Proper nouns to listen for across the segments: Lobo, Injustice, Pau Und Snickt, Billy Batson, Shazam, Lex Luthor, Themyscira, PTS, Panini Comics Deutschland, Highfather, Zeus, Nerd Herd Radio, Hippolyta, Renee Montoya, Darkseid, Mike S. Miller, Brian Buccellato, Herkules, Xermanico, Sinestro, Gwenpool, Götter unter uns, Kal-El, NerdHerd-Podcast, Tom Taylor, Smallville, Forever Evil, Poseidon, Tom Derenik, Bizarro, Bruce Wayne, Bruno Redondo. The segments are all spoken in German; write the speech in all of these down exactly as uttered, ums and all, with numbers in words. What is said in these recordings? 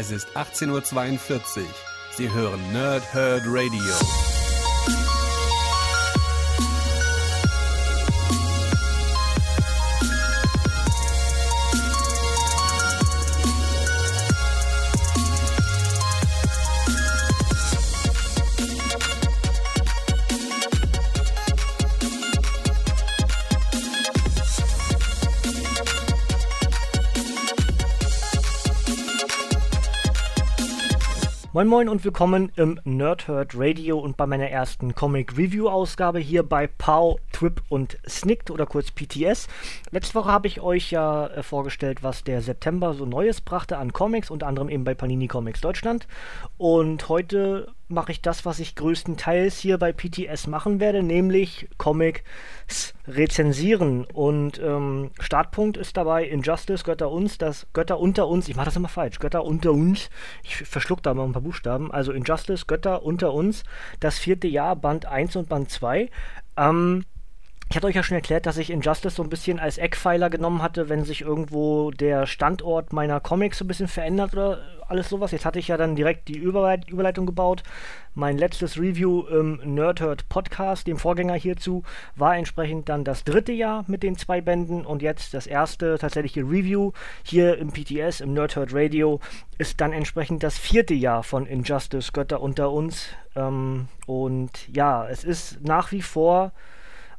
Es ist achtzehn Uhr zweiundvierzig. Sie hören Nerd Herd Radio. Moin Moin und willkommen im Nerd Herd Radio und bei meiner ersten Comic Review Ausgabe hier bei Pau und Snickt oder kurz P T S. Letzte Woche habe ich euch ja äh, vorgestellt, was der September so Neues brachte an Comics, unter anderem eben bei Panini Comics Deutschland. Und heute mache ich das, was ich größtenteils hier bei P T S machen werde, nämlich Comics rezensieren. Und ähm, Startpunkt ist dabei Injustice, Götter uns, das Götter unter uns, ich mache das immer falsch, Götter unter uns, ich verschluck da mal ein paar Buchstaben, also Injustice, Götter unter uns, das vierte Jahr, Band eins und Band zwei. Ähm, Ich hatte euch ja schon erklärt, dass ich Injustice so ein bisschen als Eckpfeiler genommen hatte, wenn sich irgendwo der Standort meiner Comics so ein bisschen verändert oder alles sowas. Jetzt hatte ich ja dann direkt die Überleit- Überleitung gebaut. Mein letztes Review im NerdHerd-Podcast, dem Vorgänger hierzu, war entsprechend dann das dritte Jahr mit den zwei Bänden und jetzt das erste tatsächliche Review hier im P T S, im NerdHerd Radio, ist dann entsprechend das vierte Jahr von Injustice, Götter unter uns. Ähm, und ja, es ist nach wie vor...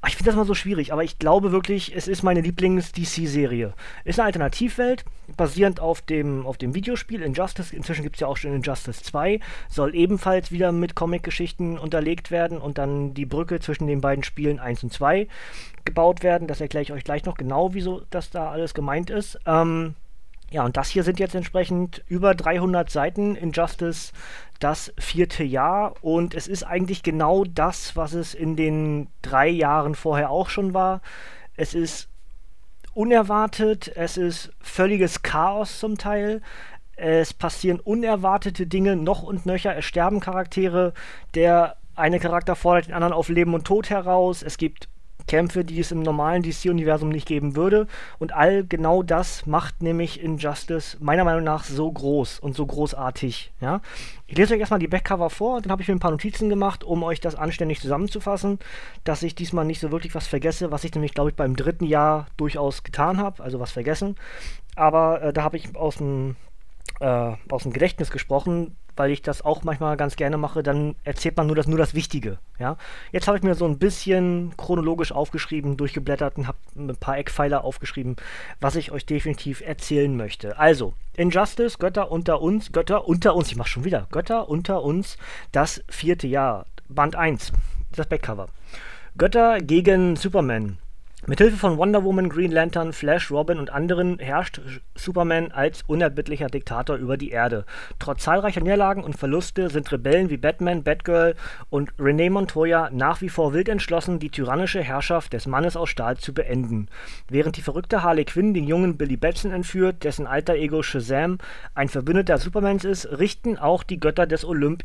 Ich finde das mal so schwierig, aber ich glaube wirklich, es ist meine Lieblings-D C-Serie. Ist eine Alternativwelt, basierend auf dem, auf dem Videospiel Injustice. Inzwischen gibt es ja auch schon Injustice zwei. Soll ebenfalls wieder mit Comic-Geschichten unterlegt werden und dann die Brücke zwischen den beiden Spielen eins und zwei gebaut werden. Das erkläre ich euch gleich noch genau, wieso das da alles gemeint ist. Ähm, ja, und das hier sind jetzt entsprechend über dreihundert Seiten Injustice, das vierte Jahr, und es ist eigentlich genau das, was es in den drei Jahren vorher auch schon war. Es ist unerwartet, es ist völliges Chaos zum Teil, es passieren unerwartete Dinge noch und nöcher, es sterben Charaktere, der eine Charakter fordert den anderen auf Leben und Tod heraus, es gibt Kämpfe, die es im normalen D C-Universum nicht geben würde, und all genau das macht nämlich Injustice meiner Meinung nach so groß und so großartig. Ja? Ich lese euch erstmal die Backcover vor, dann habe ich mir ein paar Notizen gemacht, um euch das anständig zusammenzufassen, dass ich diesmal nicht so wirklich was vergesse, was ich nämlich, glaube ich, beim dritten Jahr durchaus getan habe, also was vergessen, aber äh, da habe ich aus dem äh, aus dem Gedächtnis gesprochen, weil ich das auch manchmal ganz gerne mache, dann erzählt man nur das, nur das Wichtige. Ja? Jetzt habe ich mir so ein bisschen chronologisch aufgeschrieben, durchgeblättert und habe ein paar Eckpfeiler aufgeschrieben, was ich euch definitiv erzählen möchte. Also, Injustice, Götter unter uns, Götter unter uns, ich mache schon wieder, Götter unter uns, das vierte Jahr, Band eins, das Backcover. Götter gegen Superman. Mithilfe von Wonder Woman, Green Lantern, Flash, Robin und anderen herrscht Superman als unerbittlicher Diktator über die Erde. Trotz zahlreicher Niederlagen und Verluste sind Rebellen wie Batman, Batgirl und Renee Montoya nach wie vor wild entschlossen, die tyrannische Herrschaft des Mannes aus Stahl zu beenden. Während die verrückte Harley Quinn den jungen Billy Batson entführt, dessen alter Ego Shazam ein Verbündeter Supermans ist, richten auch die Götter des Olymp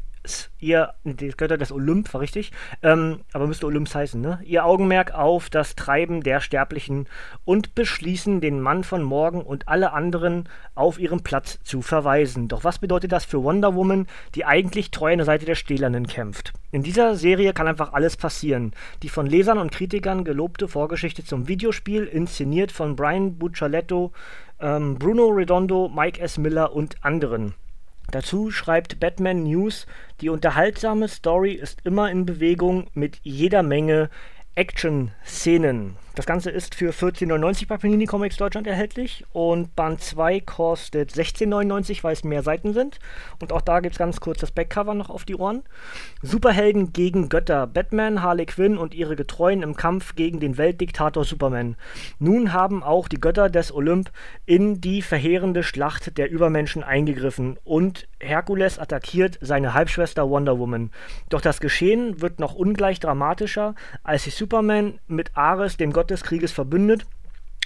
ihr, die Götter des Olymp, war richtig, ähm, aber müsste Olymps heißen, ne? Ihr Augenmerk auf das Treiben der Sterblichen und beschließen, den Mann von morgen und alle anderen auf ihren Platz zu verweisen. Doch was bedeutet das für Wonder Woman, die eigentlich treu an der Seite der Stählernen kämpft? In dieser Serie kann einfach alles passieren. Die von Lesern und Kritikern gelobte Vorgeschichte zum Videospiel, inszeniert von Brian Buccellato, ähm, Bruno Redondo, Mike S. Miller und anderen. Dazu schreibt Batman News, die unterhaltsame Story ist immer in Bewegung mit jeder Menge Action-Szenen. Das Ganze ist für vierzehn neunundneunzig bei Panini Comics Deutschland erhältlich und Band zwei kostet sechzehn neunundneunzig, weil es mehr Seiten sind. Und auch da gibt es ganz kurz das Backcover noch auf die Ohren. Superhelden gegen Götter. Batman, Harley Quinn und ihre Getreuen im Kampf gegen den Weltdiktator Superman. Nun haben auch die Götter des Olymp in die verheerende Schlacht der Übermenschen eingegriffen und Herkules attackiert seine Halbschwester Wonder Woman. Doch das Geschehen wird noch ungleich dramatischer, als sich Superman mit Ares, dem Gott des Krieges, verbündet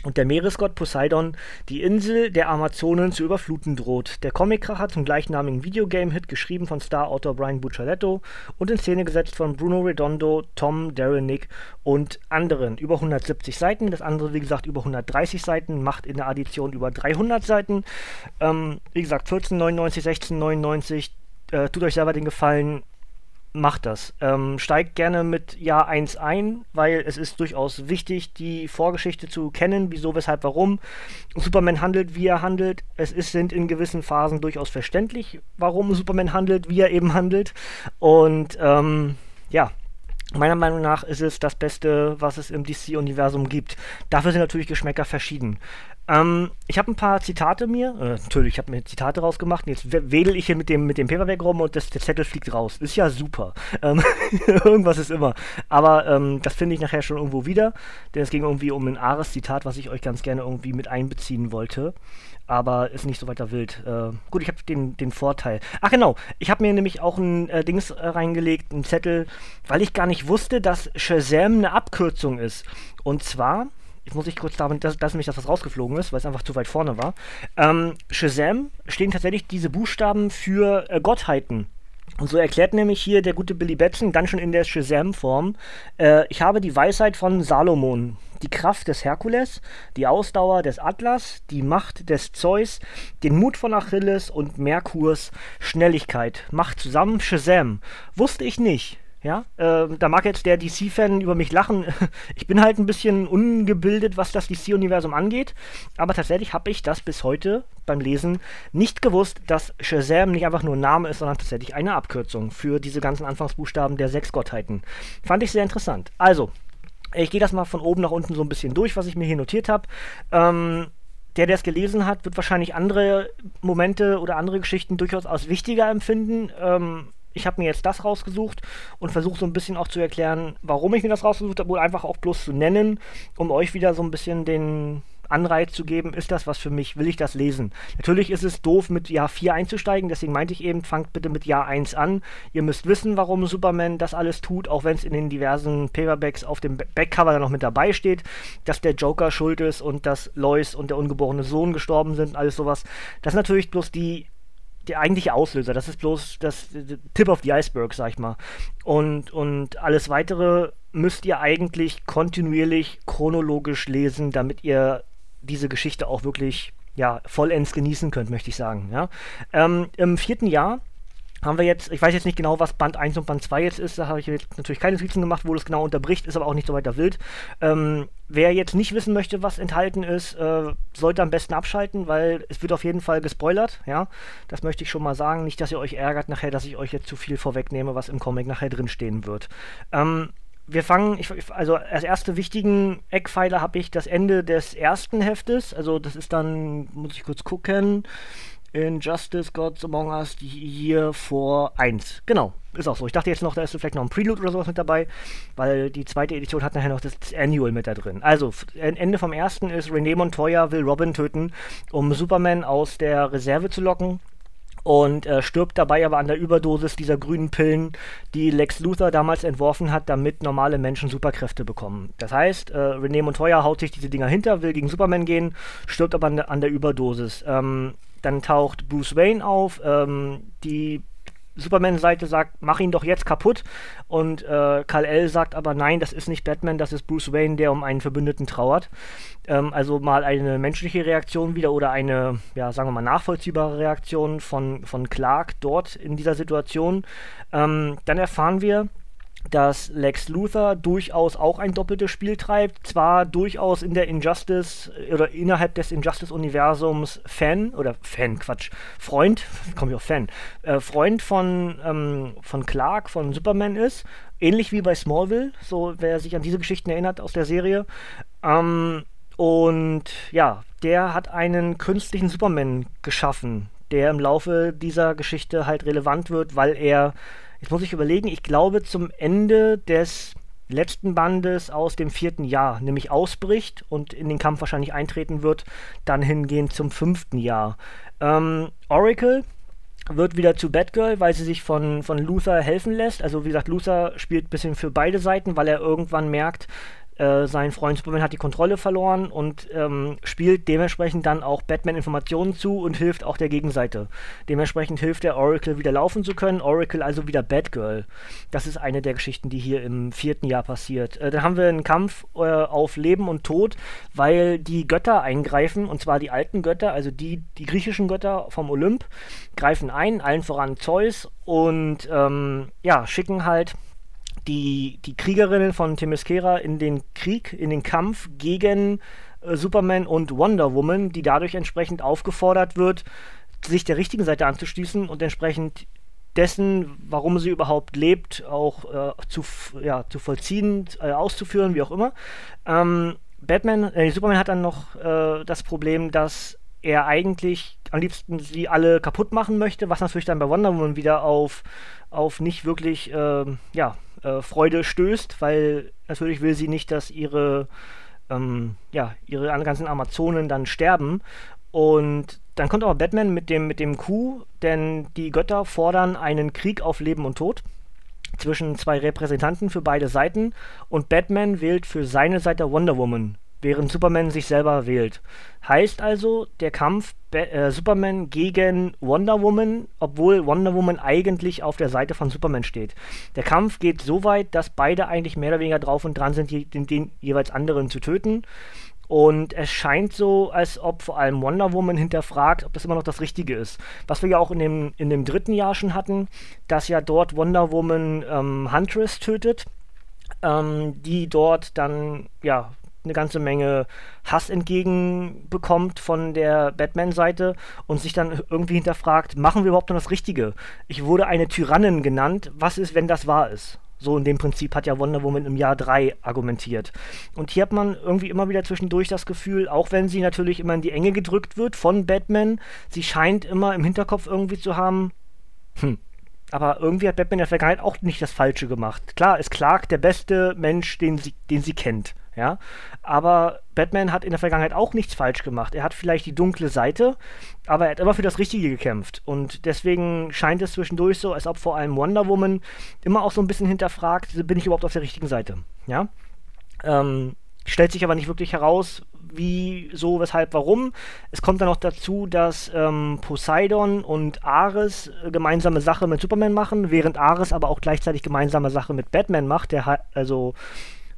und der Meeresgott Poseidon die Insel der Amazonen zu überfluten droht. Der Comic-Kracher zum gleichnamigen Videogame-Hit, geschrieben von Star-Autor Brian Buccellato und in Szene gesetzt von Bruno Redondo, Tom Derenik und anderen. Über hundertsiebzig Seiten, das andere wie gesagt über hundertdreißig Seiten, macht in der Addition über dreihundert Seiten. Ähm, wie gesagt, vierzehn neunundneunzig, sechzehn neunundneunzig, äh, tut euch selber den Gefallen, macht das. Ähm, steigt gerne mit Jahr eins ein, weil es ist durchaus wichtig, die Vorgeschichte zu kennen, wieso, weshalb, warum. Superman handelt, wie er handelt. Es ist, sind in gewissen Phasen durchaus verständlich, warum Superman handelt, wie er eben handelt. Und ähm, ja, meiner Meinung nach ist es das Beste, was es im D C-Universum gibt. Dafür sind natürlich Geschmäcker verschieden. Ähm, ich habe ein paar Zitate mir, äh, natürlich, ich habe mir Zitate rausgemacht, und jetzt wedel ich hier mit dem, mit dem Paperback rum und das, der Zettel fliegt raus. Ist ja super. Ähm, irgendwas ist immer. Aber ähm, das finde ich nachher schon irgendwo wieder, denn es ging irgendwie um ein Ares-Zitat, was ich euch ganz gerne irgendwie mit einbeziehen wollte. Aber ist nicht so weiter wild. Äh, gut, ich habe den, den Vorteil. Ach genau, ich habe mir nämlich auch ein äh, Dings äh, reingelegt, einen Zettel, weil ich gar nicht wusste, dass Shazam eine Abkürzung ist. Und zwar, jetzt muss ich kurz damit, dass, dass nämlich das was rausgeflogen ist, weil es einfach zu weit vorne war. Ähm, Shazam stehen tatsächlich diese Buchstaben für äh, Gottheiten. Und so erklärt nämlich hier der gute Billy Batson, dann schon in der Shazam-Form, äh, ich habe die Weisheit von Salomon, die Kraft des Herkules, die Ausdauer des Atlas, die Macht des Zeus, den Mut von Achilles und Merkurs Schnelligkeit. Macht zusammen Shazam. Wusste ich nicht. Ja, äh, da mag jetzt der D C-Fan über mich lachen. Ich bin halt ein bisschen ungebildet, was das D C-Universum angeht. Aber tatsächlich habe ich das bis heute beim Lesen nicht gewusst, dass Shazam nicht einfach nur ein Name ist, sondern tatsächlich eine Abkürzung für diese ganzen Anfangsbuchstaben der sechs Gottheiten. Fand ich sehr interessant. Also, ich gehe das mal von oben nach unten so ein bisschen durch, was ich mir hier notiert habe. Ähm, der, der es gelesen hat, wird wahrscheinlich andere Momente oder andere Geschichten durchaus als wichtiger empfinden. Ähm, ich habe mir jetzt das rausgesucht und versuche so ein bisschen auch zu erklären, warum ich mir das rausgesucht habe, oder einfach auch bloß zu nennen, um euch wieder so ein bisschen den Anreiz zu geben, ist das was für mich, will ich das lesen? Natürlich ist es doof, mit Jahr vier einzusteigen, deswegen meinte ich eben, fangt bitte mit Jahr eins an. Ihr müsst wissen, warum Superman das alles tut, auch wenn es in den diversen Paperbacks auf dem Backcover dann noch mit dabei steht, dass der Joker schuld ist und dass Lois und der ungeborene Sohn gestorben sind, alles sowas. Das ist natürlich bloß die, der eigentliche Auslöser, das ist bloß das Tip of the Iceberg, sag ich mal. Und, und alles Weitere müsst ihr eigentlich kontinuierlich, chronologisch lesen, damit ihr diese Geschichte auch wirklich, ja, vollends genießen könnt, möchte ich sagen. Ja? Ähm, im vierten Jahr haben wir jetzt, ich weiß jetzt nicht genau, was Band eins und Band zwei jetzt ist, da habe ich jetzt natürlich keine Notizen gemacht, wo das genau unterbricht, ist aber auch nicht so weiter wild. Ähm, wer jetzt nicht wissen möchte, was enthalten ist, äh, sollte am besten abschalten, weil es wird auf jeden Fall gespoilert, ja, das möchte ich schon mal sagen, nicht, dass ihr euch ärgert nachher, dass ich euch jetzt zu viel vorwegnehme, was im Comic nachher drinstehen wird. Ähm, Wir fangen, ich, also als erste wichtigen Eckpfeiler habe ich das Ende des ersten Heftes, also das ist dann, muss ich kurz gucken, Injustice, Gods Among Us, hier vor eins. Genau, ist auch so. Ich dachte jetzt noch, da ist vielleicht noch ein Prelude oder sowas mit dabei, weil die zweite Edition hat nachher noch das, das Annual mit da drin. Also, Ende vom ersten ist, René Montoya will Robin töten, um Superman aus der Reserve zu locken. Und äh, stirbt dabei aber an der Überdosis dieser grünen Pillen, die Lex Luthor damals entworfen hat, damit normale Menschen Superkräfte bekommen. Das heißt, äh, René Montoya haut sich diese Dinger hinter, will gegen Superman gehen, stirbt aber an der, an der Überdosis. Ähm, dann taucht Bruce Wayne auf, ähm, die Superman-Seite sagt, mach ihn doch jetzt kaputt, und äh, Kal-El sagt aber, nein, das ist nicht Batman, das ist Bruce Wayne, der um einen Verbündeten trauert. Ähm, also mal eine menschliche Reaktion wieder, oder eine, ja, sagen wir mal, nachvollziehbare Reaktion von, von Clark dort in dieser Situation. Ähm, dann erfahren wir, dass Lex Luthor durchaus auch ein doppeltes Spiel treibt, zwar durchaus in der Injustice oder innerhalb des Injustice-Universums Fan oder Fan, Quatsch, Freund, komm ich auf Fan, äh, Freund von, ähm, von Clark, von Superman ist, ähnlich wie bei Smallville, so wer sich an diese Geschichten erinnert aus der Serie. Ähm, und ja, der hat einen künstlichen Superman geschaffen, der im Laufe dieser Geschichte halt relevant wird, weil er, jetzt muss ich überlegen, ich glaube zum Ende des letzten Bandes aus dem vierten Jahr, nämlich ausbricht und in den Kampf wahrscheinlich eintreten wird, dann hingehend zum fünften Jahr. Ähm, Oracle wird wieder zu Batgirl, weil sie sich von, von Luthor helfen lässt. Also wie gesagt, Luthor spielt ein bisschen für beide Seiten, weil er irgendwann merkt, Äh, sein Freund Superman hat die Kontrolle verloren und ähm, spielt dementsprechend dann auch Batman Informationen zu und hilft auch der Gegenseite. Dementsprechend hilft der Oracle wieder laufen zu können. Oracle also wieder Batgirl. Das ist eine der Geschichten, die hier im vierten Jahr passiert. Äh, dann haben wir einen Kampf äh, auf Leben und Tod, weil die Götter eingreifen, und zwar die alten Götter, also die, die griechischen Götter vom Olymp, greifen ein, allen voran Zeus, und ähm, ja, schicken halt Die, die Kriegerinnen von Themyscira in den Krieg, in den Kampf gegen äh, Superman und Wonder Woman, die dadurch entsprechend aufgefordert wird, sich der richtigen Seite anzuschließen und entsprechend dessen, warum sie überhaupt lebt, auch äh, zu, ja, zu vollziehen, äh, auszuführen, wie auch immer. Ähm, Batman, äh, Superman hat dann noch äh, das Problem, dass er eigentlich am liebsten sie alle kaputt machen möchte, was natürlich dann bei Wonder Woman wieder auf, auf nicht wirklich, äh, ja, Freude stößt, weil natürlich will sie nicht, dass ihre, ähm, ja, ihre ganzen Amazonen dann sterben. Und dann kommt aber Batman mit dem, mit dem Coup, denn die Götter fordern einen Krieg auf Leben und Tod zwischen zwei Repräsentanten für beide Seiten, und Batman wählt für seine Seite Wonder Woman, während Superman sich selber wählt. Heißt also, der Kampf Be- äh, Superman gegen Wonder Woman, obwohl Wonder Woman eigentlich auf der Seite von Superman steht. Der Kampf geht so weit, dass beide eigentlich mehr oder weniger drauf und dran sind, je- den, den jeweils anderen zu töten. Und es scheint so, als ob vor allem Wonder Woman hinterfragt, ob das immer noch das Richtige ist. Was wir ja auch in dem, in dem dritten Jahr schon hatten, dass ja dort Wonder Woman ähm, Huntress tötet, ähm, die dort dann, ja, eine ganze Menge Hass entgegenbekommt von der Batman-Seite und sich dann irgendwie hinterfragt, machen wir überhaupt noch das Richtige? Ich wurde eine Tyrannin genannt, was ist, wenn das wahr ist? So in dem Prinzip hat ja Wonder Woman im Jahr drei argumentiert. Und hier hat man irgendwie immer wieder zwischendurch das Gefühl, auch wenn sie natürlich immer in die Enge gedrückt wird von Batman, sie scheint immer im Hinterkopf irgendwie zu haben, hm, aber irgendwie hat Batman in der Vergangenheit auch nicht das Falsche gemacht. Klar, es klagt der beste Mensch, den sie, den sie kennt. Ja, aber Batman hat in der Vergangenheit auch nichts falsch gemacht. Er hat vielleicht die dunkle Seite, aber er hat immer für das Richtige gekämpft. Und deswegen scheint es zwischendurch so, als ob vor allem Wonder Woman immer auch so ein bisschen hinterfragt, bin ich überhaupt auf der richtigen Seite? Ja? Ähm, stellt sich aber nicht wirklich heraus, wie, so, weshalb, warum. Es kommt dann noch dazu, dass ähm, Poseidon und Ares gemeinsame Sache mit Superman machen, während Ares aber auch gleichzeitig gemeinsame Sache mit Batman macht, der also...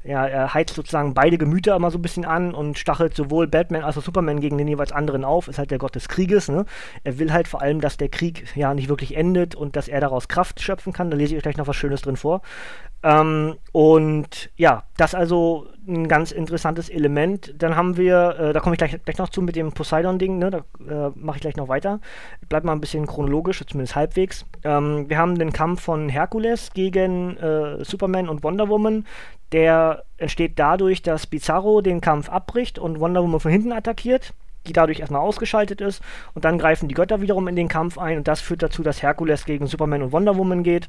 Ja, er heizt sozusagen beide Gemüter immer so ein bisschen an und stachelt sowohl Batman als auch Superman gegen den jeweils anderen auf. Ist halt der Gott des Krieges, ne? Er will halt vor allem, dass der Krieg ja nicht wirklich endet und dass er daraus Kraft schöpfen kann. Da lese ich euch gleich noch was Schönes drin vor. Ähm, und ja, das also ein ganz interessantes Element. Dann haben wir, äh, da komme ich gleich, gleich noch zu mit dem Poseidon-Ding, ne? Da äh, mache ich gleich noch weiter. Bleibt mal ein bisschen chronologisch, zumindest halbwegs. Ähm, wir haben den Kampf von Herkules gegen äh, Superman und Wonder Woman. Der entsteht dadurch, dass Bizarro den Kampf abbricht und Wonder Woman von hinten attackiert, die dadurch erstmal ausgeschaltet ist, und dann greifen die Götter wiederum in den Kampf ein, und das führt dazu, dass Herkules gegen Superman und Wonder Woman geht,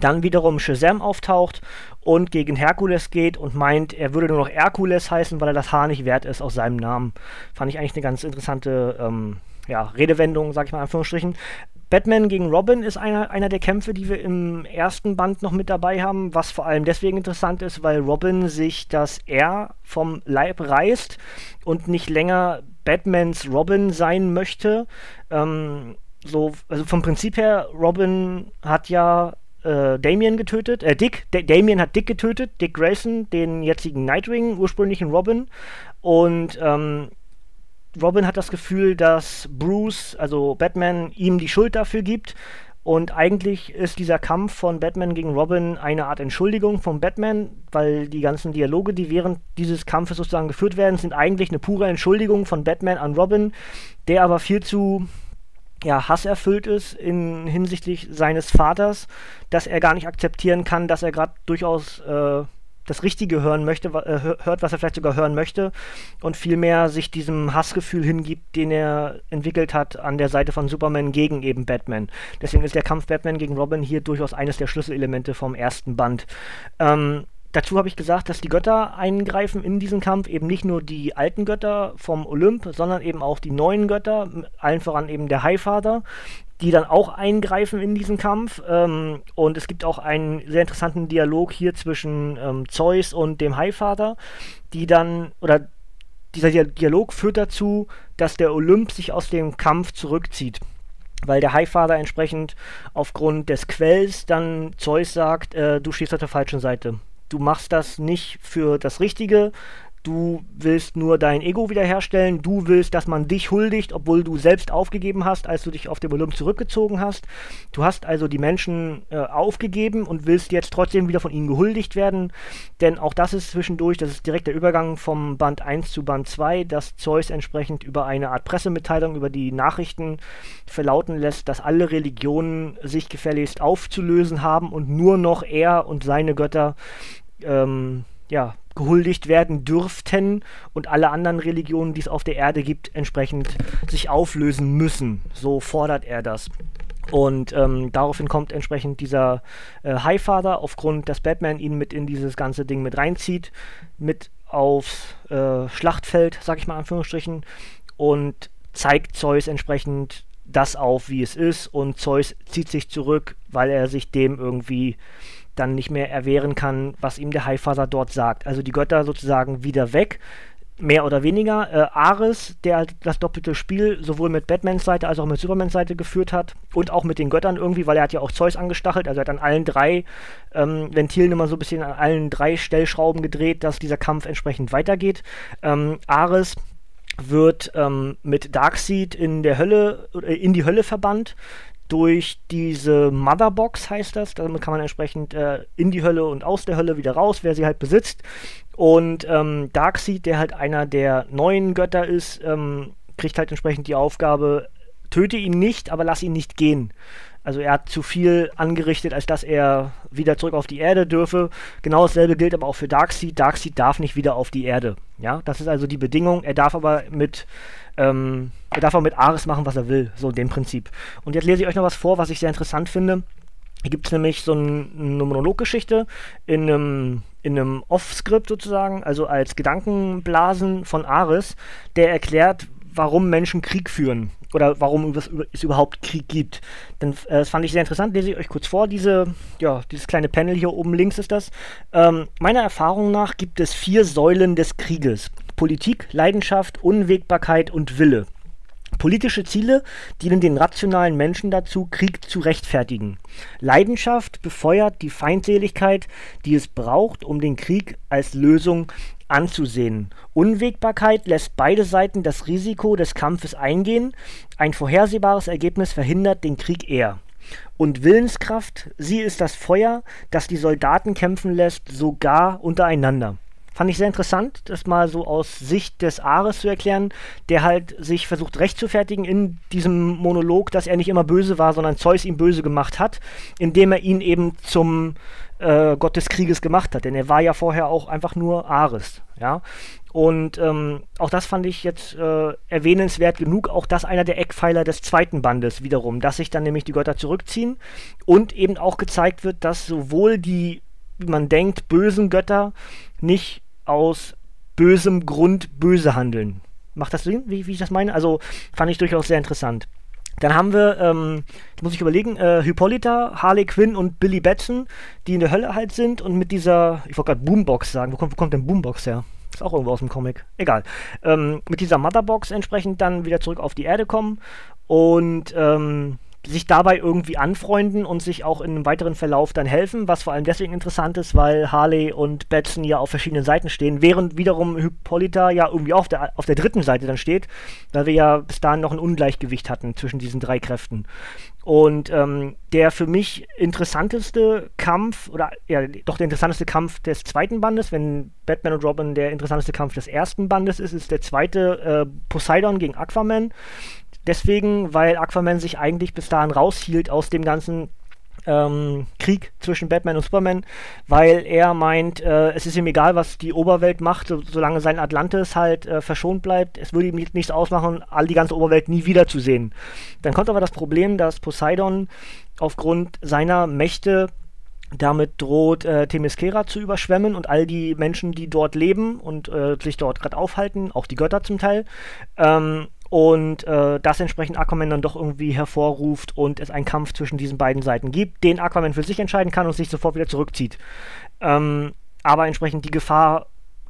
dann wiederum Shazam auftaucht und gegen Herkules geht und meint, er würde nur noch Herkules heißen, weil er das H nicht wert ist aus seinem Namen. Fand ich eigentlich eine ganz interessante ähm, ja, Redewendung, sag ich mal in Anführungsstrichen. Batman gegen Robin ist einer, einer der Kämpfe, die wir im ersten Band noch mit dabei haben, was vor allem deswegen interessant ist, weil Robin sich das R vom Leib reißt und nicht länger Batmans Robin sein möchte. Ähm, so, also vom Prinzip her, Robin hat ja äh, Damian getötet, äh Dick, D- Damian hat Dick getötet, Dick Grayson, den jetzigen Nightwing, ursprünglichen Robin, und ähm, Robin hat das Gefühl, dass Bruce, also Batman, ihm die Schuld dafür gibt, und eigentlich ist dieser Kampf von Batman gegen Robin eine Art Entschuldigung von Batman, weil die ganzen Dialoge, die während dieses Kampfes sozusagen geführt werden, sind eigentlich eine pure Entschuldigung von Batman an Robin, der aber viel zu ja, hasserfüllt ist in hinsichtlich seines Vaters, dass er gar nicht akzeptieren kann, dass er gerade durchaus... Äh, das Richtige hören möchte, hört, was er vielleicht sogar hören möchte, und vielmehr sich diesem Hassgefühl hingibt, den er entwickelt hat an der Seite von Superman gegen eben Batman. Deswegen ist der Kampf Batman gegen Robin hier durchaus eines der Schlüsselelemente vom ersten Band. Ähm, Dazu habe ich gesagt, dass die Götter eingreifen in diesen Kampf, eben nicht nur die alten Götter vom Olymp, sondern eben auch die neuen Götter, allen voran eben der Highfather, die dann auch eingreifen in diesen Kampf. Ähm, und es gibt auch einen sehr interessanten Dialog hier zwischen ähm, Zeus und dem Highfather, die dann, oder dieser Dialog führt dazu, dass der Olymp sich aus dem Kampf zurückzieht, weil der Highfather entsprechend aufgrund des Quells dann Zeus sagt, äh, du stehst auf der falschen Seite. Du machst das nicht für das Richtige, du willst nur dein Ego wiederherstellen, du willst, dass man dich huldigt, obwohl du selbst aufgegeben hast, als du dich auf dem Olymp zurückgezogen hast. Du hast also die Menschen äh, aufgegeben und willst jetzt trotzdem wieder von ihnen gehuldigt werden, denn auch das ist zwischendurch, das ist direkt der Übergang vom Band eins zu Band zwei, dass Zeus entsprechend über eine Art Pressemitteilung, über die Nachrichten verlauten lässt, dass alle Religionen sich gefälligst aufzulösen haben und nur noch er und seine Götter ähm, ja, gehuldigt werden dürften und alle anderen Religionen, die es auf der Erde gibt, entsprechend sich auflösen müssen. So fordert er das. Und ähm, daraufhin kommt entsprechend dieser äh, Highfather, aufgrund, dass Batman ihn mit in dieses ganze Ding mit reinzieht, mit aufs äh, Schlachtfeld, sag ich mal in Anführungsstrichen, und zeigt Zeus entsprechend das auf, wie es ist, und Zeus zieht sich zurück, weil er sich dem irgendwie dann nicht mehr erwehren kann, was ihm der Highfather dort sagt. Also die Götter sozusagen wieder weg, mehr oder weniger. Äh, Ares, der das doppelte Spiel sowohl mit Batmans Seite als auch mit Supermans Seite geführt hat und auch mit den Göttern irgendwie, weil er hat ja auch Zeus angestachelt, also er hat an allen drei ähm, Ventilen immer so ein bisschen an allen drei Stellschrauben gedreht, dass dieser Kampf entsprechend weitergeht. Ähm, Ares wird ähm, mit Darkseid in der Hölle, äh, in die Hölle verbannt, durch diese Motherbox heißt das, damit kann man entsprechend äh, in die Hölle und aus der Hölle wieder raus, wer sie halt besitzt. Und ähm, Darkseid, der halt einer der neuen Götter ist, ähm, kriegt halt entsprechend die Aufgabe, töte ihn nicht, aber lass ihn nicht gehen. Also er hat zu viel angerichtet, als dass er wieder zurück auf die Erde dürfe. Genau dasselbe gilt aber auch für Darkseid. Darkseid darf nicht wieder auf die Erde. Ja, das ist also die Bedingung. Er darf aber mit, ähm, er darf aber mit Ares machen, was er will. So in dem Prinzip. Und jetzt lese ich euch noch was vor, was ich sehr interessant finde. Hier gibt es nämlich so ein, eine Monologgeschichte in einem, in einem Off-Skript sozusagen, also als Gedankenblasen von Ares, der erklärt, warum Menschen Krieg führen. Oder warum es überhaupt Krieg gibt. Denn, äh, das fand ich sehr interessant, lese ich euch kurz vor. Diese, ja, dieses kleine Panel hier oben links ist das. Ähm, meiner Erfahrung nach gibt es vier Säulen des Krieges. Politik, Leidenschaft, Unwägbarkeit und Wille. Politische Ziele dienen den rationalen Menschen dazu, Krieg zu rechtfertigen. Leidenschaft befeuert die Feindseligkeit, die es braucht, um den Krieg als Lösung zu anzusehen. Unwägbarkeit lässt beide Seiten das Risiko des Kampfes eingehen. Ein vorhersehbares Ergebnis verhindert den Krieg eher. Und Willenskraft, sie ist das Feuer, das die Soldaten kämpfen lässt, sogar untereinander. Fand ich sehr interessant, das mal so aus Sicht des Ares zu erklären, der halt sich versucht rechtfertigen in diesem Monolog, dass er nicht immer böse war, sondern Zeus ihn böse gemacht hat, indem er ihn eben zum äh, Gott des Krieges gemacht hat, denn er war ja vorher auch einfach nur Ares, ja. Und ähm, auch das fand ich jetzt äh, erwähnenswert genug, auch das einer der Eckpfeiler des zweiten Bandes wiederum, dass sich dann nämlich die Götter zurückziehen und eben auch gezeigt wird, dass sowohl die, wie man denkt, bösen Götter nicht aus bösem Grund böse handeln. Macht das Sinn, wie, wie ich das meine? Also fand ich durchaus sehr interessant. Dann haben wir, ähm, jetzt muss ich überlegen, äh, Hippolyta, Harley Quinn und Billy Batson, die in der Hölle halt sind und mit dieser, ich wollte gerade Boombox sagen, wo kommt, wo kommt denn Boombox her? Ist auch irgendwo aus dem Comic, egal. Ähm, mit dieser Motherbox entsprechend dann wieder zurück auf die Erde kommen und ähm, sich dabei irgendwie anfreunden und sich auch in einem weiteren Verlauf dann helfen, was vor allem deswegen interessant ist, weil Harley und Batson ja auf verschiedenen Seiten stehen, während wiederum Hippolyta ja irgendwie auf der, auf der dritten Seite dann steht, weil wir ja bis dahin noch ein Ungleichgewicht hatten zwischen diesen drei Kräften. Und ähm, der für mich interessanteste Kampf, oder ja, doch der interessanteste Kampf des zweiten Bandes, wenn Batman und Robin der interessanteste Kampf des ersten Bandes ist, ist der zweite äh, Poseidon gegen Aquaman. Deswegen, weil Aquaman sich eigentlich bis dahin raushielt aus dem ganzen ähm, Krieg zwischen Batman und Superman, weil er meint, äh, es ist ihm egal, was die Oberwelt macht, so, solange sein Atlantis halt äh, verschont bleibt, es würde ihm jetzt nichts ausmachen, all die ganze Oberwelt nie wiederzusehen. Dann kommt aber das Problem, dass Poseidon aufgrund seiner Mächte Damit droht äh, Themyscira zu überschwemmen und all die Menschen, die dort leben und äh, sich dort gerade aufhalten, auch die Götter zum Teil, ähm, und äh, das entsprechend Aquaman dann doch irgendwie hervorruft und es einen Kampf zwischen diesen beiden Seiten gibt, den Aquaman für sich entscheiden kann und sich sofort wieder zurückzieht. Ähm, aber entsprechend die Gefahr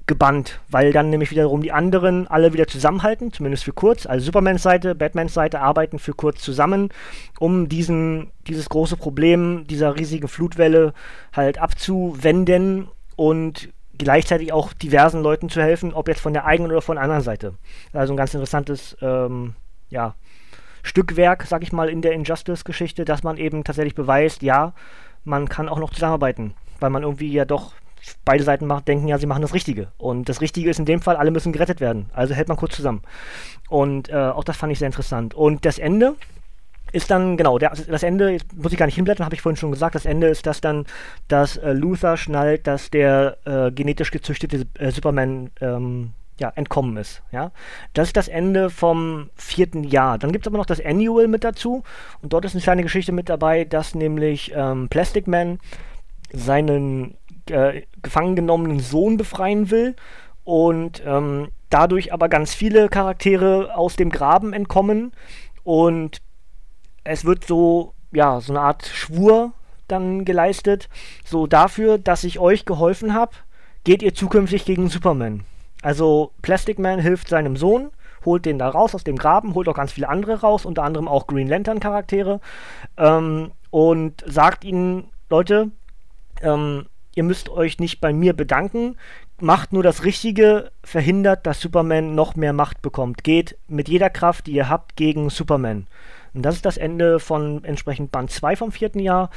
gebannt, weil dann nämlich wiederum die anderen alle wieder zusammenhalten, zumindest für kurz, also Supermans Seite, Batmans Seite arbeiten für kurz zusammen, um diesen, dieses große Problem dieser riesigen Flutwelle halt abzuwenden und gleichzeitig auch diversen Leuten zu helfen, ob jetzt von der eigenen oder von der anderen Seite. Also ein ganz interessantes ähm, ja, Stückwerk, sag ich mal, in der Injustice-Geschichte, dass man eben tatsächlich beweist, ja, man kann auch noch zusammenarbeiten, weil man irgendwie ja doch beide Seiten macht, denken ja, sie machen das Richtige. Und das Richtige ist in dem Fall, alle müssen gerettet werden. Also hält man kurz zusammen. Und äh, auch das fand ich sehr interessant. Und das Ende ist dann, genau, der, das Ende, jetzt muss ich gar nicht hinblättern, habe ich vorhin schon gesagt, das Ende ist, dass dann, dass äh, Luthor schnallt, dass der äh, genetisch gezüchtete äh, Superman ähm, ja, entkommen ist. Ja? Das ist das Ende vom vierten Jahr. Dann gibt es aber noch das Annual mit dazu und dort ist eine kleine Geschichte mit dabei, dass nämlich ähm, Plastic Man seinen äh, gefangen genommenen Sohn befreien will und ähm, dadurch aber ganz viele Charaktere aus dem Graben entkommen und es wird so, ja, so eine Art Schwur dann geleistet, so dafür, dass ich euch geholfen habe, geht ihr zukünftig gegen Superman. Also Plastic Man hilft seinem Sohn, holt den da raus aus dem Graben, holt auch ganz viele andere raus, unter anderem auch Green Lantern Charaktere ähm, und sagt ihnen, Leute, ähm, ihr müsst euch nicht bei mir bedanken, macht nur das Richtige, verhindert, dass Superman noch mehr Macht bekommt, geht mit jeder Kraft, die ihr habt, gegen Superman. Und das ist das Ende von entsprechend Band zwei vom vierten Jahr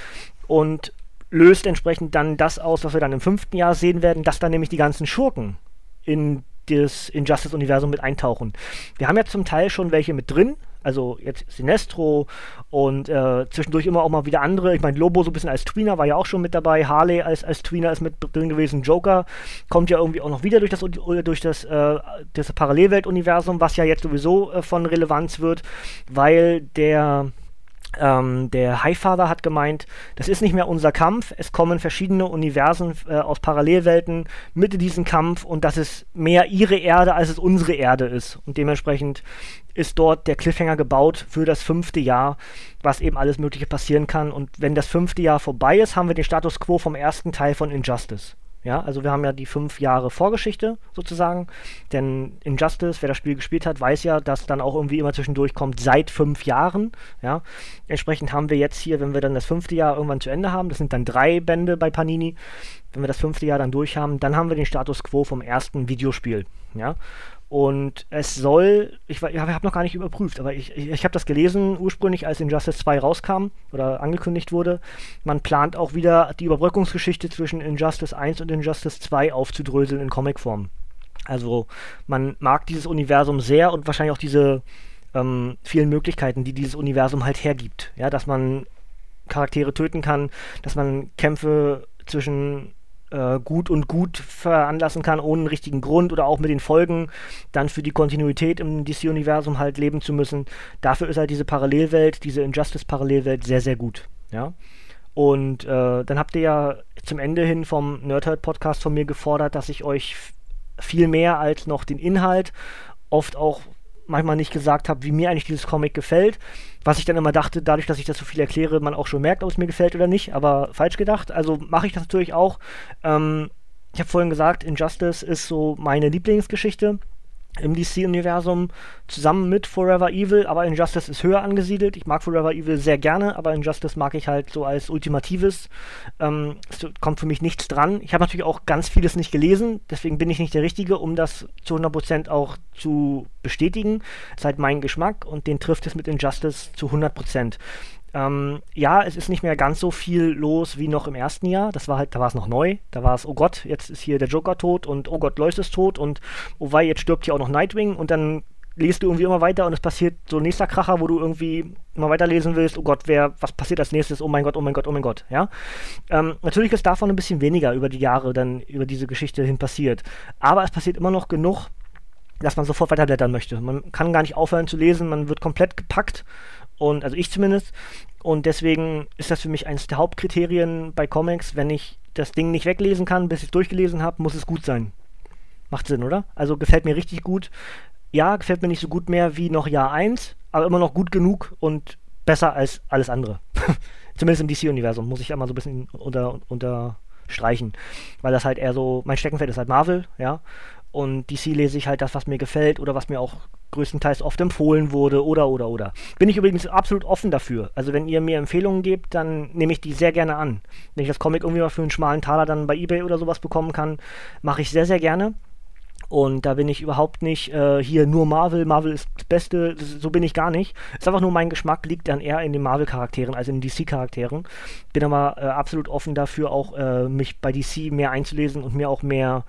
und löst entsprechend dann das aus, was wir dann im fünften Jahr sehen werden, dass dann nämlich die ganzen Schurken in das Injustice-Universum mit eintauchen. Wir haben ja zum Teil schon welche mit drin, also jetzt Sinestro und äh, zwischendurch immer auch mal wieder andere, ich meine Lobo so ein bisschen als Tweener war ja auch schon mit dabei, Harley als, als Tweener ist mit drin gewesen, Joker kommt ja irgendwie auch noch wieder durch das, durch das, äh, das Parallelweltuniversum, was ja jetzt sowieso äh, von Relevanz wird, weil der, ähm, der Highfather hat gemeint, das ist nicht mehr unser Kampf, es kommen verschiedene Universen äh, aus Parallelwelten mit in diesen Kampf und das ist mehr ihre Erde, als es unsere Erde ist und dementsprechend ist dort der Cliffhanger gebaut für das fünfte Jahr, was eben alles Mögliche passieren kann. Und wenn das fünfte Jahr vorbei ist, haben wir den Status Quo vom ersten Teil von Injustice. Ja, also wir haben ja die fünf Jahre Vorgeschichte sozusagen, denn Injustice, wer das Spiel gespielt hat, weiß ja, dass dann auch irgendwie immer zwischendurch kommt, seit fünf Jahren. Ja, entsprechend haben wir jetzt hier, wenn wir dann das fünfte Jahr irgendwann zu Ende haben, das sind dann drei Bände bei Panini, wenn wir das fünfte Jahr dann durch haben, dann haben wir den Status Quo vom ersten Videospiel. Ja, und es soll, ich, ich habe noch gar nicht überprüft, aber ich, ich, ich habe das gelesen ursprünglich, als Injustice zwei rauskam oder angekündigt wurde. Man plant auch wieder die Überbrückungsgeschichte zwischen Injustice eins und Injustice zwei aufzudröseln in Comicform. Also man mag dieses Universum sehr und wahrscheinlich auch diese ähm, vielen Möglichkeiten, die dieses Universum halt hergibt. Ja, dass man Charaktere töten kann, dass man Kämpfe zwischen gut und gut veranlassen kann, ohne einen richtigen Grund oder auch mit den Folgen dann für die Kontinuität im D C-Universum halt leben zu müssen. Dafür ist halt diese Parallelwelt, diese Injustice-Parallelwelt sehr, sehr gut. Ja? Und äh, dann habt ihr ja zum Ende hin vom NerdHerd-Podcast von mir gefordert, dass ich euch viel mehr als noch den Inhalt oft auch manchmal nicht gesagt habe, wie mir eigentlich dieses Comic gefällt, was ich dann immer dachte, dadurch, dass ich das so viel erkläre, man auch schon merkt, ob es mir gefällt oder nicht, aber falsch gedacht, also mache ich das natürlich auch. Ähm, ich habe vorhin gesagt, Injustice ist so meine Lieblingsgeschichte im D C-Universum, zusammen mit Forever Evil, aber Injustice ist höher angesiedelt. Ich mag Forever Evil sehr gerne, aber Injustice mag ich halt so als Ultimatives. Ähm, es kommt für mich nichts dran. Ich habe natürlich auch ganz vieles nicht gelesen, deswegen bin ich nicht der Richtige, um das zu hundert Prozent auch zu bestätigen. Das ist halt mein Geschmack und den trifft es mit Injustice zu hundert Prozent. Ähm, ja, es ist nicht mehr ganz so viel los wie noch im ersten Jahr. Das war halt, da war es noch neu. Da war es, oh Gott, jetzt ist hier der Joker tot und oh Gott, Lois ist tot und oh wei, jetzt stirbt hier auch noch Nightwing und dann liest du irgendwie immer weiter und es passiert so ein nächster Kracher, wo du irgendwie immer weiterlesen willst, oh Gott, wer, was passiert als nächstes? Oh mein Gott, oh mein Gott, oh mein Gott, ja. Ähm, natürlich ist davon ein bisschen weniger über die Jahre dann über diese Geschichte hin passiert. Aber es passiert immer noch genug, dass man sofort weiterblättern möchte. Man kann gar nicht aufhören zu lesen, man wird komplett gepackt Und also ich zumindest. Und deswegen ist das für mich eines der Hauptkriterien bei Comics. Wenn ich das Ding nicht weglesen kann, bis ich es durchgelesen habe, muss es gut sein. Macht Sinn, oder? Also gefällt mir richtig gut. Ja, gefällt mir nicht so gut mehr wie noch Jahr eins, aber immer noch gut genug und besser als alles andere. Zumindest im D C-Universum, muss ich ja mal so ein bisschen unter, unterstreichen. Weil das halt eher so, mein Steckenpferd ist halt Marvel, ja. Und D C lese ich halt das, was mir gefällt oder was mir auch größtenteils oft empfohlen wurde oder, oder, oder. Bin ich übrigens absolut offen dafür. Also wenn ihr mir Empfehlungen gebt, dann nehme ich die sehr gerne an. Wenn ich das Comic irgendwie mal für einen schmalen Taler dann bei eBay oder sowas bekommen kann, mache ich sehr, sehr gerne. Und da bin ich überhaupt nicht äh, hier nur Marvel, Marvel ist das Beste, das, so bin ich gar nicht. Ist einfach nur, mein Geschmack liegt dann eher in den Marvel-Charakteren als in den D C-Charakteren. Bin aber äh, absolut offen dafür, auch äh, mich bei D C mehr einzulesen und mir auch mehr...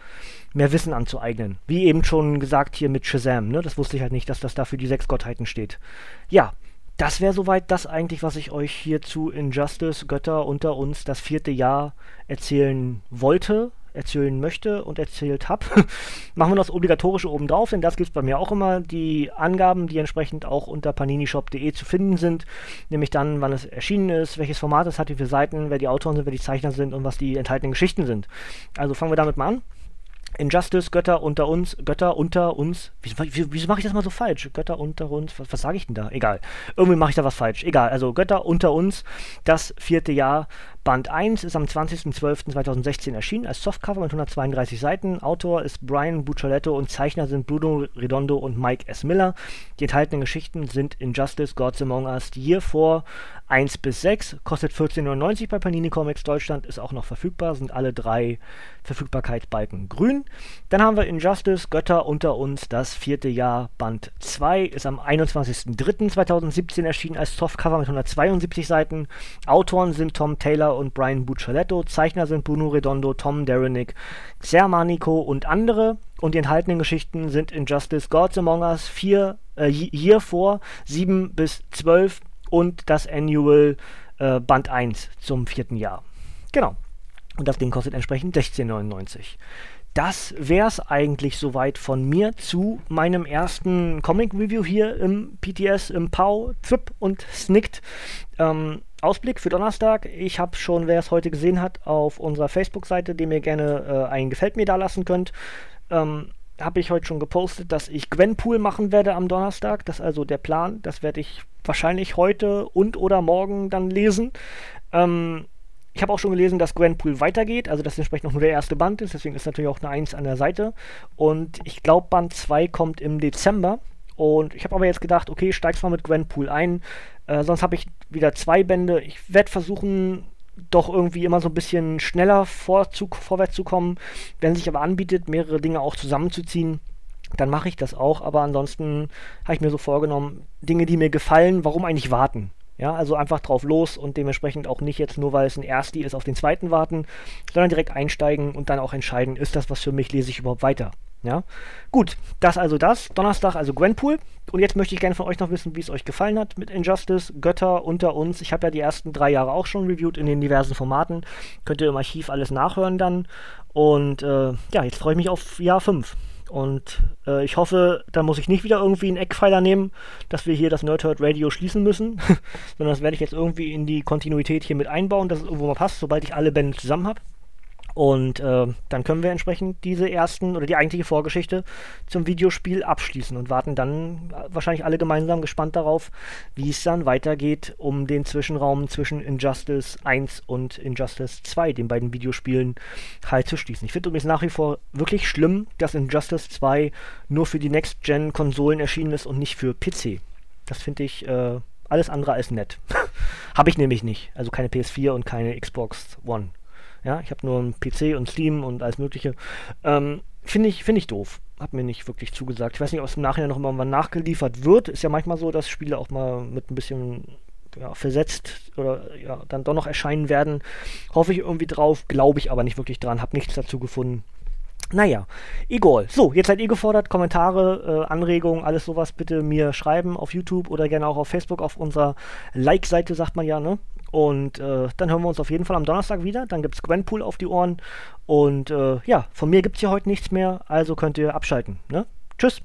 mehr Wissen anzueignen. Wie eben schon gesagt hier mit Shazam, ne? Das wusste ich halt nicht, dass das da für die sechs Gottheiten steht. Ja, das wäre soweit das eigentlich, was ich euch hier zu Injustice, Götter unter uns, das vierte Jahr erzählen wollte, erzählen möchte und erzählt habe. Machen wir noch das Obligatorische obendrauf, denn das gibt es bei mir auch immer. Die Angaben, die entsprechend auch unter paninishop punkt de zu finden sind, nämlich dann, wann es erschienen ist, welches Format es hat, wie viele Seiten, wer die Autoren sind, wer die Zeichner sind und was die enthaltenen Geschichten sind. Also fangen wir damit mal an. Injustice, Götter unter uns, Götter unter uns, wieso, wieso mache ich das mal so falsch? Götter unter uns, was, was sage ich denn da? Egal, irgendwie mache ich da was falsch, egal, also Götter unter uns, das vierte Jahr, Band eins ist am zwanzigsten zwölften zweitausendsechzehn erschienen, als Softcover mit hundertzweiunddreißig Seiten, Autor ist Brian Buccellato und Zeichner sind Bruno Redondo und Mike S. Miller, die enthaltenen Geschichten sind Injustice, Gods Among Us, The Year Four, eins bis sechs, kostet vierzehn neunundneunzig bei Panini Comics Deutschland, ist auch noch verfügbar, sind alle drei Verfügbarkeitsbalken grün. Dann haben wir Injustice, Götter unter uns, das vierte Jahr, Band zwei, ist am einundzwanzigsten dritten zweitausendsiebzehn erschienen als Softcover mit hundertzweiundsiebzig Seiten. Autoren sind Tom Taylor und Brian Buccellato, Zeichner sind Bruno Redondo, Tom Derenik, Xermanico und andere. Und die enthaltenen Geschichten sind Injustice, Gods Among Us, vier, äh, Year four, sieben bis zwölf, und das Annual äh, Band eins zum vierten Jahr. Genau. Und das Ding kostet entsprechend sechzehn neunundneunzig. Das wäre es eigentlich soweit von mir zu meinem ersten Comic-Review hier im P T S, im Pau, Zip und Snickt. Ähm, Ausblick für Donnerstag. Ich habe schon, wer es heute gesehen hat, auf unserer Facebook-Seite, dem ihr gerne äh, einen Gefällt mir da lassen könnt, ähm, habe ich heute schon gepostet, dass ich Gwenpool machen werde am Donnerstag. Das ist also der Plan. Das werde ich wahrscheinlich heute und oder morgen dann lesen. Ähm, ich habe auch schon gelesen, dass Gwenpool weitergeht, also dass entsprechend noch nur der erste Band ist, deswegen ist natürlich auch eine eins an der Seite. Und ich glaube, Band zwei kommt im Dezember. Und ich habe aber jetzt gedacht, okay, steig's mal mit Gwenpool ein. Äh, sonst habe ich wieder zwei Bände. Ich werde versuchen, doch irgendwie immer so ein bisschen schneller vorzu- vorwärts zu kommen. Wenn sich aber anbietet, mehrere Dinge auch zusammenzuziehen, dann mache ich das auch, aber ansonsten habe ich mir so vorgenommen, Dinge, die mir gefallen, warum eigentlich warten? Ja, also einfach drauf los und dementsprechend auch nicht jetzt nur, weil es ein Ersti ist, auf den zweiten warten, sondern direkt einsteigen und dann auch entscheiden, ist das was für mich, lese ich überhaupt weiter? Ja, gut, das also das, Donnerstag also Gwenpool, und jetzt möchte ich gerne von euch noch wissen, wie es euch gefallen hat mit Injustice, Götter unter uns. Ich habe ja die ersten drei Jahre auch schon reviewt in den diversen Formaten, könnt ihr im Archiv alles nachhören dann, und äh, ja, jetzt freue ich mich auf Jahr fünf. Und äh, ich hoffe, da muss ich nicht wieder irgendwie einen Eckpfeiler nehmen, dass wir hier das Nerd Herd Radio schließen müssen, sondern das werde ich jetzt irgendwie in die Kontinuität hier mit einbauen, dass es irgendwo mal passt, sobald ich alle Bände zusammen habe. Und äh, dann können wir entsprechend diese ersten oder die eigentliche Vorgeschichte zum Videospiel abschließen und warten dann wahrscheinlich alle gemeinsam gespannt darauf, wie es dann weitergeht um den Zwischenraum zwischen Injustice eins und Injustice zwei, den beiden Videospielen, halt zu schließen. Ich finde übrigens nach wie vor wirklich schlimm, dass Injustice zwei nur für die Next-Gen-Konsolen erschienen ist und nicht für P C. Das finde ich äh, alles andere als nett. Habe ich nämlich nicht. Also keine P S vier und keine Xbox One. Ja, ich habe nur einen P C und Steam und alles mögliche. Ähm, finde ich, finde ich doof. Hat mir nicht wirklich zugesagt. Ich weiß nicht, ob es im Nachhinein noch irgendwann nachgeliefert wird. Ist ja manchmal so, dass Spiele auch mal mit ein bisschen ja, versetzt oder ja, dann doch noch erscheinen werden. Hoffe ich irgendwie drauf, glaube ich aber nicht wirklich dran. Habe nichts dazu gefunden. Naja, egal. So, jetzt seid ihr gefordert. Kommentare, äh, Anregungen, alles sowas bitte mir schreiben auf YouTube oder gerne auch auf Facebook, auf unserer Like-Seite, sagt man ja, ne? Und äh, dann hören wir uns auf jeden Fall am Donnerstag wieder. Dann gibt es Gwenpool auf die Ohren. Und äh, ja, von mir gibt es hier heute nichts mehr. Also könnt ihr abschalten. Ne? Tschüss.